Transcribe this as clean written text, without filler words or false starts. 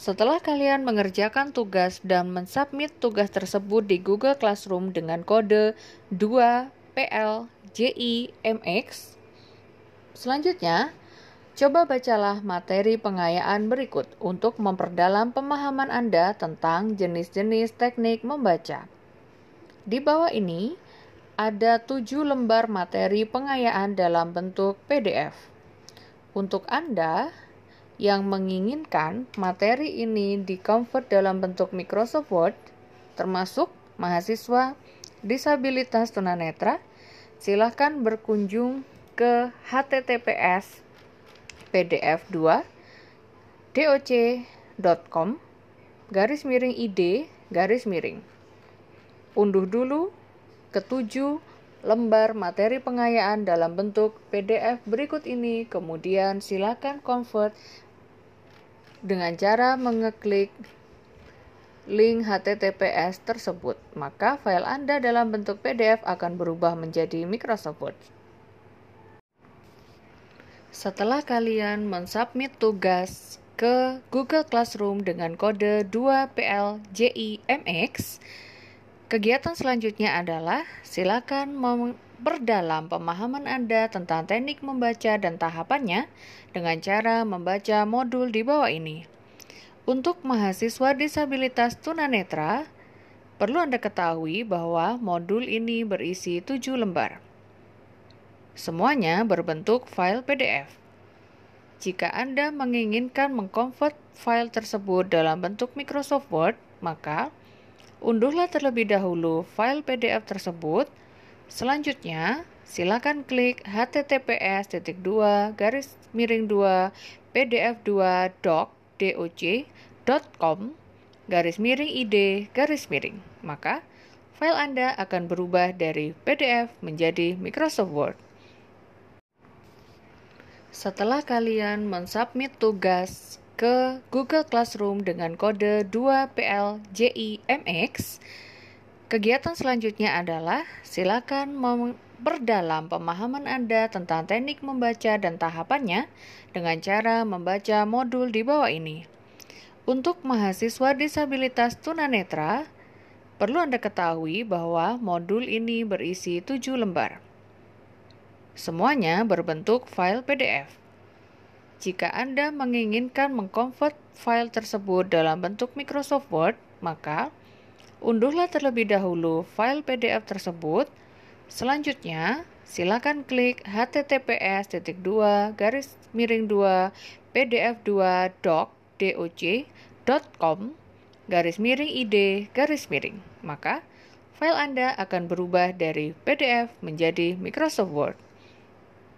Setelah kalian mengerjakan tugas dan mensubmit tugas tersebut di Google Classroom dengan kode 2PLJIMX, selanjutnya, coba bacalah materi pengayaan berikut untuk memperdalam pemahaman Anda tentang jenis-jenis teknik membaca. Di bawah ini, ada 7 lembar materi pengayaan dalam bentuk PDF. Untuk Anda yang menginginkan materi ini di-convert dalam bentuk Microsoft Word, termasuk mahasiswa disabilitas tunanetra, silakan berkunjung ke https://pdf2doc.com/id/. Unduh dulu ke-7 lembar materi pengayaan dalam bentuk PDF berikut ini, kemudian silakan convert dengan cara mengeklik link https tersebut. Maka file Anda dalam bentuk PDF akan berubah menjadi Microsoft Word. Setelah kalian mensubmit tugas ke Google Classroom dengan kode 2PLJIMX, kegiatan selanjutnya adalah silakan memperdalam pemahaman Anda tentang teknik membaca dan tahapannya dengan cara membaca modul di bawah ini. Untuk mahasiswa disabilitas tunanetra, perlu Anda ketahui bahwa modul ini berisi 7 lembar. Semuanya berbentuk file PDF. Jika Anda menginginkan mengkonvert file tersebut dalam bentuk Microsoft Word, maka unduhlah terlebih dahulu file PDF tersebut. Selanjutnya, silakan klik https://pdf2doc.com/id/. Maka file Anda akan berubah dari PDF menjadi Microsoft Word. Setelah kalian mensubmit tugas ke Google Classroom dengan kode 2PLJIMX, kegiatan selanjutnya adalah silakan memperdalam pemahaman Anda tentang teknik membaca dan tahapannya dengan cara membaca modul di bawah ini. Untuk mahasiswa disabilitas tunanetra, perlu Anda ketahui bahwa modul ini berisi 7 lembar. Semuanya berbentuk file PDF. Jika Anda menginginkan mengkonvert file tersebut dalam bentuk Microsoft Word, maka unduhlah terlebih dahulu file PDF tersebut. Selanjutnya, silakan klik https://pdf2doc.com/id/. Maka file Anda akan berubah dari PDF menjadi Microsoft Word.